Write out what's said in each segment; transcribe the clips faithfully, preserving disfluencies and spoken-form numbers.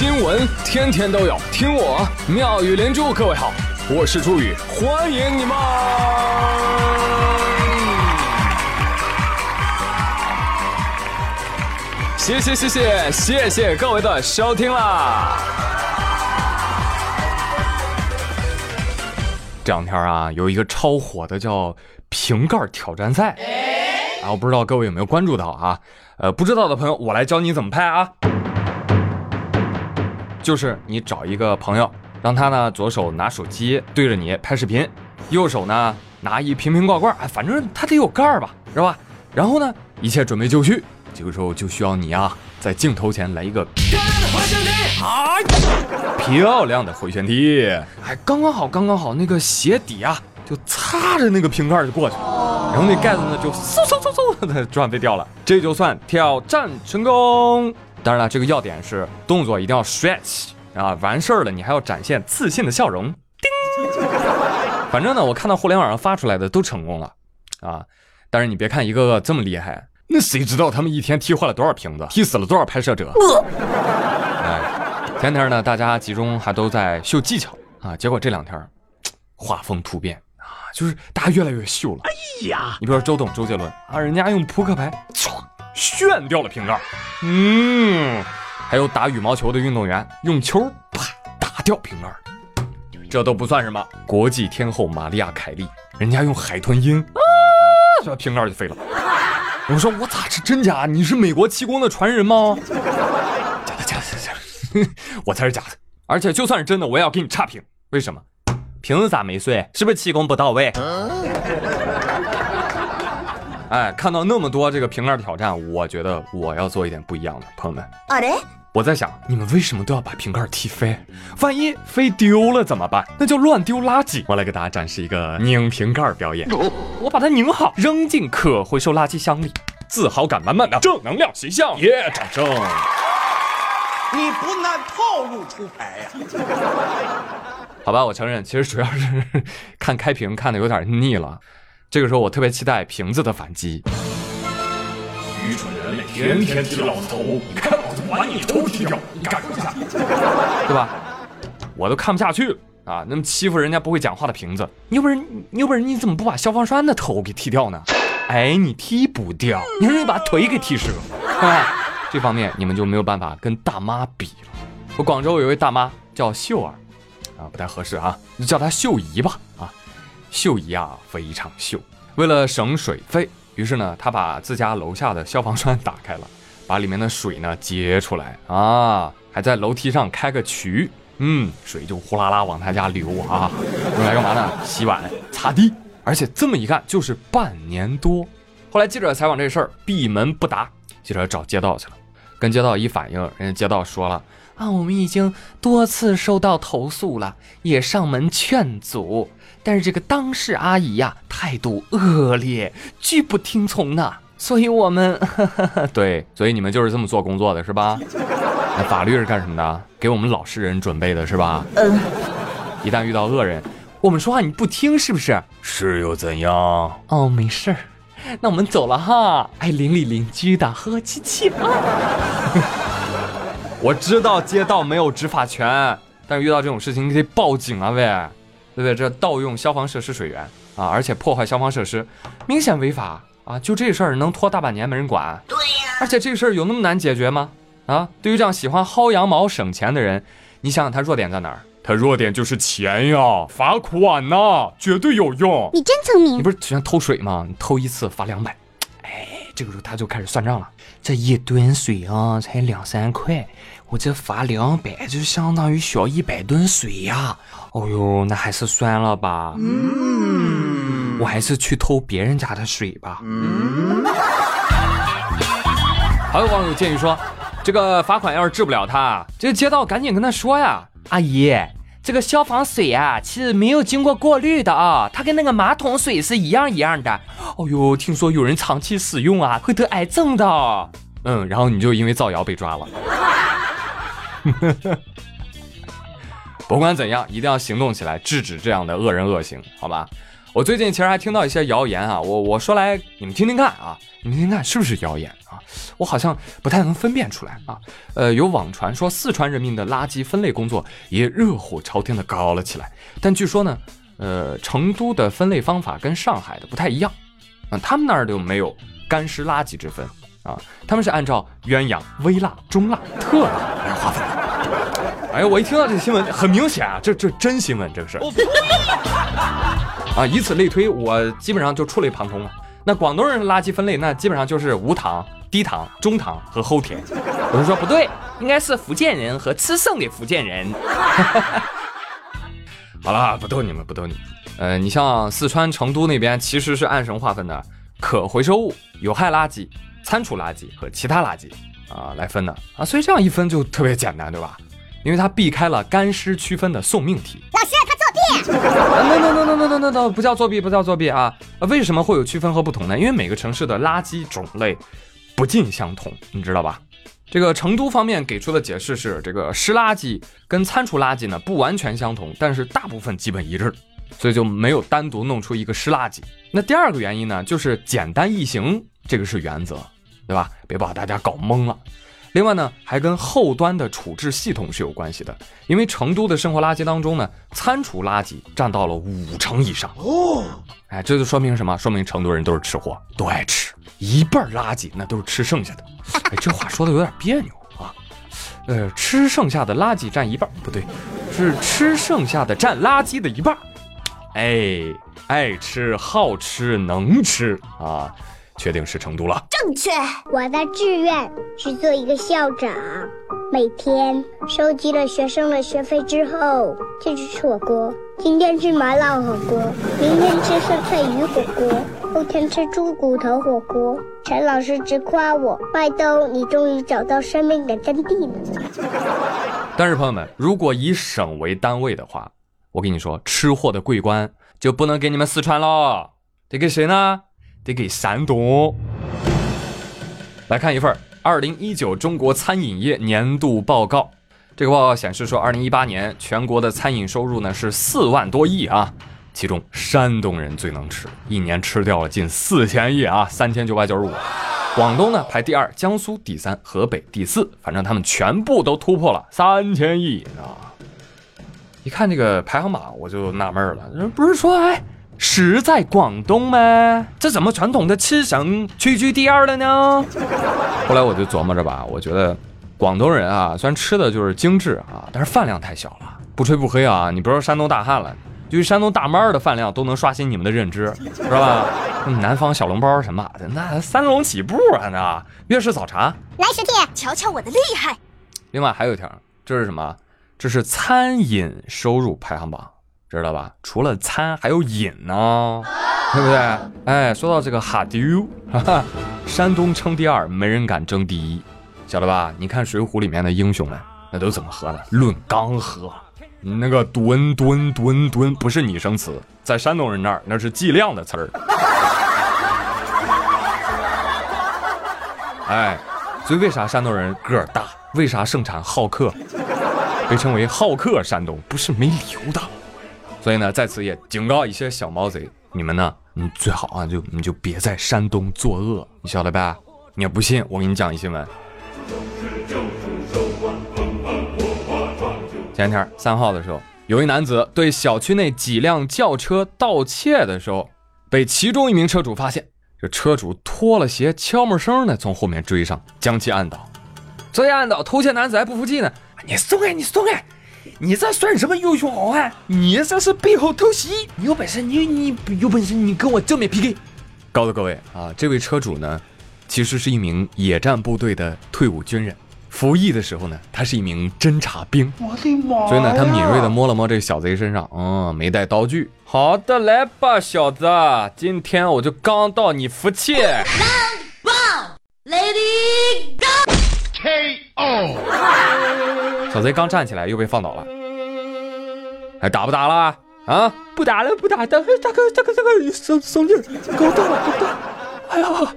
新闻天天都有，听我妙语连珠。各位好，我是朱宇，欢迎你们。谢谢谢谢谢谢各位的收听啦。这两天啊，有一个超火的叫瓶盖挑战赛啊，我不知道各位有没有关注到啊？呃，不知道的朋友，我来教你怎么拍啊。就是你找一个朋友，让他呢左手拿手机对着你拍视频，右手呢拿一瓶瓶罐罐，哎，反正他得有盖儿吧，是吧？然后呢，一切准备就绪，这个时候就需要你啊，在镜头前来一个回旋踢，啊，漂亮的回旋踢，哎，刚刚好，刚刚好，那个鞋底啊就擦着那个瓶盖就过去了，然后那盖子呢就嗖嗖嗖嗖的转飞掉了，这就算挑战成功。当然了，这个要点是动作一定要 stretch 啊，完事儿了你还要展现自信的笑容。叮，反正呢，我看到互联网上发出来的都成功了啊，但是你别看一个个这么厉害，那谁知道他们一天踢坏了多少瓶子，踢死了多少拍摄者。哎，前天呢，大家集中还都在秀技巧啊，结果这两天画风突变啊，就是大家越来越秀了。哎呀，你比如说周董、周杰伦啊，人家用扑克牌炫掉了瓶盖，嗯，还有打羽毛球的运动员用球啪打掉瓶盖，这都不算什么。国际天后玛利亚·凯莉，人家用海豚音啊，瓶盖就飞了。我说我咋是真假？你是美国气功的传人吗？假的假的假的，我才是假的。而且就算是真的，我也要给你差评。为什么？瓶子咋没碎？是不是气功不到位？哎，看到那么多这个瓶盖挑战，我觉得我要做一点不一样的，朋友们。啊嘞！我在想，你们为什么都要把瓶盖踢飞？万一飞丢了怎么办？那就乱丢垃圾。我来给大家展示一个拧瓶盖表演。哦、我把它拧好，扔进可回收垃圾箱里，自豪感满满的正能量形象，耶！掌声！你不按套路出牌呀、啊？好吧，我承认，其实主要是看开屏看的有点腻了。这个时候我特别期待瓶子的反击。愚蠢人类，天天踢老子头，你看老子把你头踢掉，你敢不敢？对吧？我都看不下去了啊！那么欺负人家不会讲话的瓶子，你有本事，你有本事，你怎么不把消防栓的头给踢掉呢？哎，你踢不掉，你还得把腿给踢折。哎，这方面你们就没有办法跟大妈比了。我广州有一位大妈叫秀儿，啊，不太合适啊，就叫她秀姨吧，啊。秀姨啊非常秀，为了省水费，于是呢她把自家楼下的消防栓打开了，把里面的水呢接出来啊，还在楼梯上开个渠，嗯，水就呼啦啦往她家流啊，用来干嘛呢？洗碗、擦地，而且这么一干就是半年多。后来记者采访这事儿，闭门不答，记者找街道去了，跟街道一反映，人家街道说了啊，我们已经多次收到投诉了，也上门劝阻。但是这个当事阿姨呀、啊，态度恶劣，拒不听从呢。所以我们呵呵对，所以你们就是这么做工作的是吧？那法律是干什么的？给我们老实人准备的是吧？嗯。一旦遇到恶人，我们说话你不听是不是？是又怎样？哦，没事儿。那我们走了哈。哎，邻里邻居的，和和气气吧。我知道街道没有执法权，但是遇到这种事情你得报警啊喂。对不对？这盗用消防设施水源啊，而且破坏消防设施，明显违法啊！就这事儿能拖大半年没人管？对呀、啊。而且这事儿有那么难解决吗？啊，对于这样喜欢薅羊毛省钱的人，你想想他弱点在哪儿？他弱点就是钱呀，罚款呐、啊，绝对有用。你真聪明。你不是喜欢偷水吗？你偷一次罚两百。哎，这个时候他就开始算账了。这一吨水啊，才两三块。我这罚两百就相当于小一百吨水呀、啊！哦呦，那还是算了吧。嗯，我还是去偷别人家的水吧。嗯。还有网友建议说，这个罚款要是治不了他，这个街道赶紧跟他说呀，阿姨，这个消防水啊，其实没有经过过滤的啊，它跟那个马桶水是一样一样的。哦呦，听说有人长期使用啊，会得癌症的。嗯，然后你就因为造谣被抓了。不管怎样，一定要行动起来，制止这样的恶人恶行，好吧？我最近其实还听到一些谣言啊，我我说来你们听听看啊，你们听听看是不是谣言啊？我好像不太能分辨出来啊。呃，有网传说四川人民的垃圾分类工作也热火朝天的搞了起来，但据说呢，呃，成都的分类方法跟上海的不太一样，啊、他们那儿就没有干湿垃圾之分啊，他们是按照鸳鸯、微辣、中辣、特辣来划分的。哎呀，我一听到这新闻，很明显啊，这这真新闻，这个事啊，以此类推，我基本上就触类旁通了。那广东人的垃圾分类，那基本上就是无糖、低糖、中糖和齁甜。我就说不对，应该是福建人和吃剩的福建人。好了，不逗你们，不逗你们。呃，你像四川成都那边，其实是按什么划分的？可回收物、有害垃圾、餐厨垃圾和其他垃圾啊、呃、来分的啊，所以这样一分就特别简单，对吧？因为他避开了干湿区分的送命题。老师，他作弊！no no no no no no no no， 不叫作弊，不叫作弊啊！为什么会有区分和不同呢？因为每个城市的垃圾种类不尽相同，你知道吧？这个成都方面给出的解释是，这个湿垃圾跟餐厨垃圾呢不完全相同，但是大部分基本一致，所以就没有单独弄出一个湿垃圾。那第二个原因呢，就是简单易行，这个是原则，对吧？别把大家搞懵了。另外呢，还跟后端的处置系统是有关系的，因为成都的生活垃圾当中呢，餐厨垃圾占到了五成以上哦。哎，这就说明什么？说明成都人都是吃货，都爱吃，一半垃圾那都是吃剩下的。哎，这话说的有点别扭啊。呃，吃剩下的垃圾占一半，不对，是吃剩下的占垃圾的一半。哎，爱吃、好吃、能吃啊。确定是成都了，正确。我的志愿是做一个校长，每天收集了学生的学费之后就去吃火锅，今天吃麻辣火锅，明天吃酸菜鱼火锅，后天吃猪骨头火锅。陈老师直夸我，麦兜，你终于找到生命的真谛了。但是朋友们，如果以省为单位的话，我跟你说，吃货的桂冠就不能给你们四川咯，得给谁呢？得给山东。来看一份二零一九中国餐饮业年度报告，这个报告显示说，二零一八年全国的餐饮收入呢是四万多亿啊，其中山东人最能吃，一年吃掉了近四千亿啊，三千九百九十五。广东呢排第二，江苏第三，河北第四，反正他们全部都突破了三千亿啊。一看这个排行榜我就纳闷了，不是说哎食在广东吗？这怎么传统的吃省屈居第二了呢？后来我就琢磨着吧，我觉得广东人啊，虽然吃的就是精致啊，但是饭量太小了。不吹不黑啊，你不知道山东大汉了，就是山东大妈的饭量都能刷新你们的认知，知道吧？南方小笼包什么的，那三笼起步啊，那粤式早茶。来学弟，瞧瞧我的厉害。另外还有一条，这是什么？这是餐饮收入排行榜。知道吧？除了餐还有饮呢、哦，对不对？哎，说到这个哈丢，哈哈，山东称第二，没人敢争第一，晓得吧？你看《水浒》里面的英雄们，那都怎么喝的？论缸喝，你那个吨吨吨吨不是拟声词，在山东人那儿那是计量的词儿。哎，所以为啥山东人个儿大？为啥盛产好客？被称为好客山东，不是没理由的。所以呢，在此也警告一些小毛贼，你们呢，你最好啊，就你就别在山东作恶，你晓得吧？你也不信，我给你讲一新闻。前天三号的时候，有一男子对小区内几辆轿车盗窃的时候，被其中一名车主发现，这车主脱了鞋，悄没声的从后面追上，将其按倒。这一按倒，偷窃男子还不服气呢，你松开，你松开！你这算什么英雄好汉？你这是背后偷袭！你有本事，你你有本事，你跟我正面 P K！ 告诉各位啊，这位车主呢，其实是一名野战部队的退伍军人，服役的时候呢，他是一名侦察兵。我的妈！所以呢，他敏锐地摸了摸这小贼身上，嗯，没带刀具。好的，来吧，小子，今天我就刚到你服气。Round one, Lady Go K O。小贼刚站起来又被放倒了，还打不打了啊？不打了，不打了，大哥，大哥，大哥，大哥，松松劲儿，够到了，够到了！哎呀，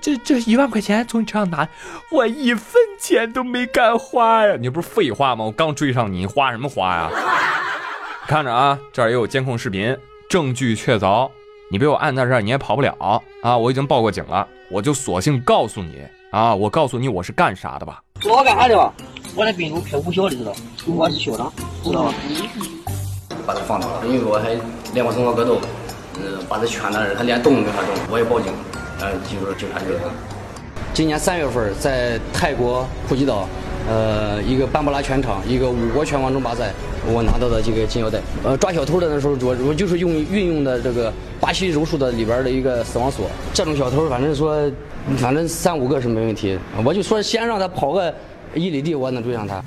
这这一万块钱从你车上拿，我一分钱都没敢花呀！你不是废话吗？我刚追上你，花什么花呀？看着啊，这儿也有监控视频，证据确凿，你被我按在这儿，你也跑不了啊！我已经报过警了，我就索性告诉你，啊，我告诉你我是干啥的吧？我干啥的吧？我在滨州开武校的，知道？我是校长，知道吗？把他放到了，因为我还练过中国格斗，呃，把他圈那，他连动都没法动，我也报警，呃，进入警察局了。今年三月份在泰国普吉岛。 呃，一个班布拉拳场，一个五国拳王争霸赛，我拿到的这个金腰带。呃，抓小偷的那时候，我我就是用运用的这个巴西柔术的里边的一个死亡锁。这种小偷，反正说，反正三五个是没问题。我就说先让他跑个一里地，我能追上他。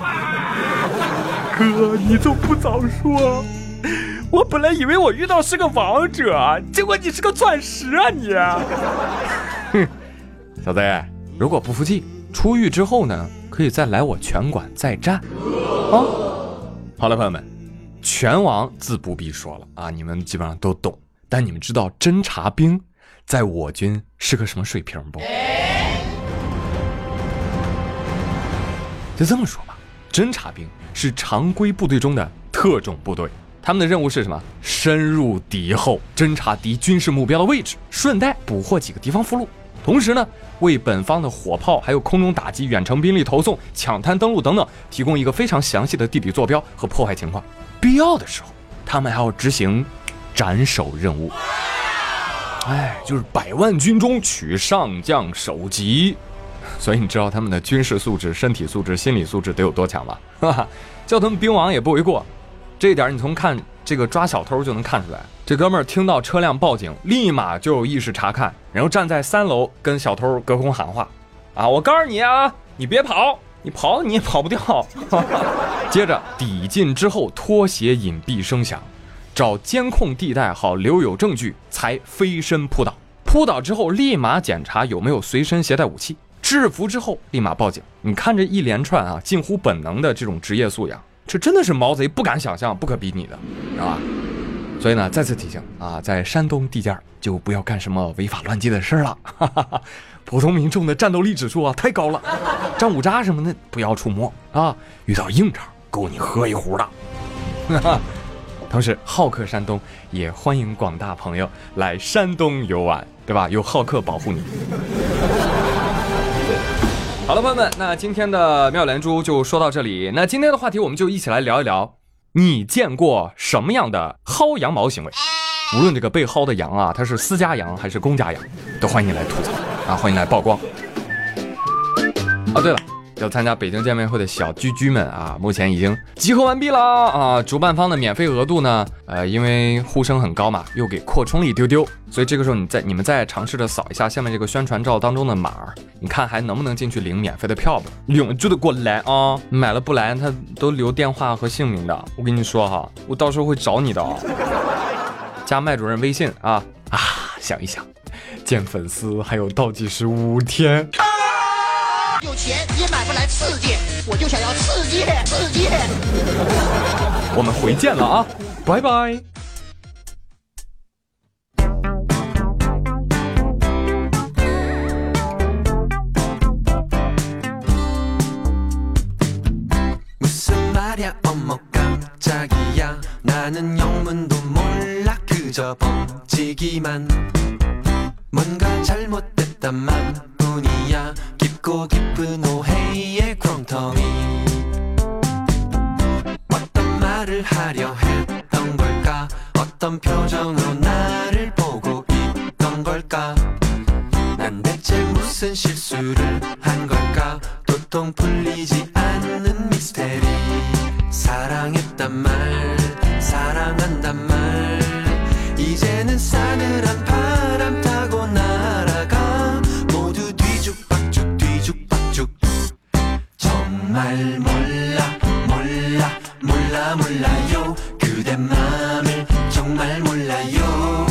哥，你都不早说，我本来以为我遇到是个王者，结果你是个钻石啊你！哼，小子，如果不服气，出狱之后呢？ 可以再来我拳馆再战啊！好了，朋友们，拳王自不必说了啊，你们基本上都懂。但你们知道侦察兵在我军是个什么水平不？就这么说吧，侦察兵是常规部队中的特种部队，他们的任务是什么？深入敌后，侦察敌军事目标的位置，顺带捕获几个敌方俘虏。 同时呢，为本方的火炮、还有空中打击、远程兵力投送、抢滩登陆等等，提供一个非常详细的地理坐标和破坏情况。必要的时候，他们还要执行斩首任务。哎，就是百万军中取上将首级。所以你知道他们的军事素质、身体素质、心理素质得有多强吧？哈哈，叫他们兵王也不为过。这一点你从看这个抓小偷就能看出来。 这哥们儿听到车辆报警，立马就有意识查看，然后站在三楼跟小偷隔空喊话：“啊，我告诉你啊，你别跑，你跑你也跑不掉。”接着抵近之后，拖鞋隐蔽声响，找监控地带好留有证据，才飞身扑倒。扑倒之后，立马检查有没有随身携带武器。制服之后，立马报警。你看这一连串啊，近乎本能的这种职业素养，这真的是毛贼不敢想象、不可比拟的，知道吧？ 所以呢，再次提醒啊，在山东地界就不要干什么违法乱纪的事了。哈哈哈，普通民众的战斗力指数啊太高了，战五渣什么的不要触摸啊，遇到硬茬够你喝一壶的。哈哈，同时好客山东也欢迎广大朋友来山东游玩，对吧？有好客保护你。好了，朋友们，那今天的妙连珠就说到这里。那今天的话题我们就一起来聊一聊。 你见过什么样的薅羊毛行为？无论这个被薅的羊啊，它是私家羊还是公家羊，都欢迎你来吐槽啊，欢迎来曝光。啊，对了，要参加北京见面会的小居居们啊，目前已经集合完毕了啊。主办方的免费额度呢，呃，因为呼声很高嘛，又给扩充了一丢丢，所以这个时候你再你们再尝试着扫一下下面这个宣传照当中的码，你看还能不能进去领免费的票吧？领就得过来啊、哦！买了不来，他都留电话和姓名的。我跟你说哈，我到时候会找你的啊、哦。加麦主任微信啊啊！想一想，见粉丝还有倒计时五天。 有钱也买不来刺激，我就想要刺激刺激。我们回见了啊，拜拜。깊고 깊은 오해의 구렁텅이 어떤 말을 하려 했던 걸까 어떤 표정으로 나를 보고 있던 걸까 난 대체 무슨 실수를 한 걸까 도통 풀리지 않는 미스테리 사랑했단 말 사랑한단 말 이제는 싸늘한 바람 타고 날아가 모두 뒤죽박죽 정말 몰라 몰라 몰라 몰라요 그대 맘을 정말 몰라요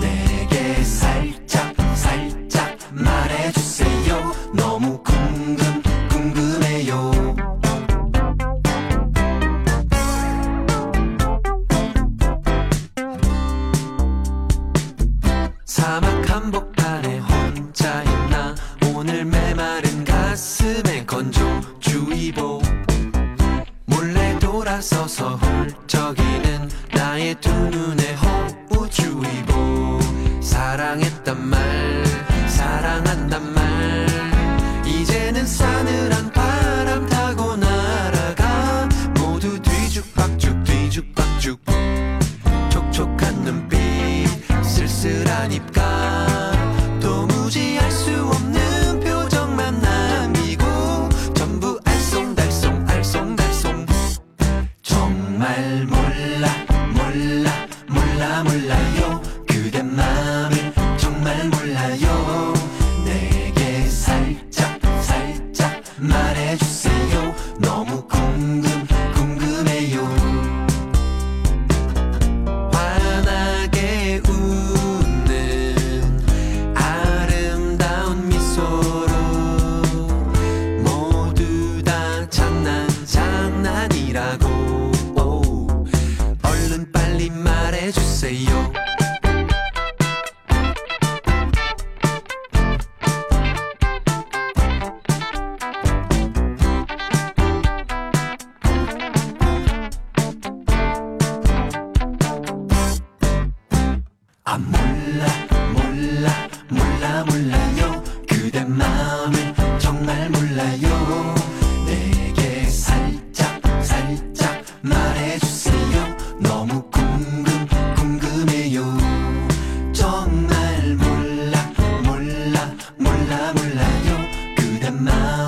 내게 살짝 살짝 말해주세요 너무 궁금 궁금해요 사막 한복판에 혼자 있나 오늘 메마른 가슴에 건조 주의보 몰래 돌아서서 훌쩍이는 나의 두 눈에 호우주의보 사랑했단 말 사랑한단 말 잘 몰라 몰라 몰라 몰라요 그대 맘을 정말 몰라요 내게 살짝 살짝 말해주세요 너무 궁금 궁금해요 환하게 웃는 아름다운 미소로 모두 다 장난 장난이라고 말해주세요 아 몰라 몰라 몰라 몰라요 그대 마음을 정말 몰라요 내게 살짝 살짝 말해주세요 너무 궁금 궁금해요 정말 몰라 몰라 몰라 몰라요 그대 맘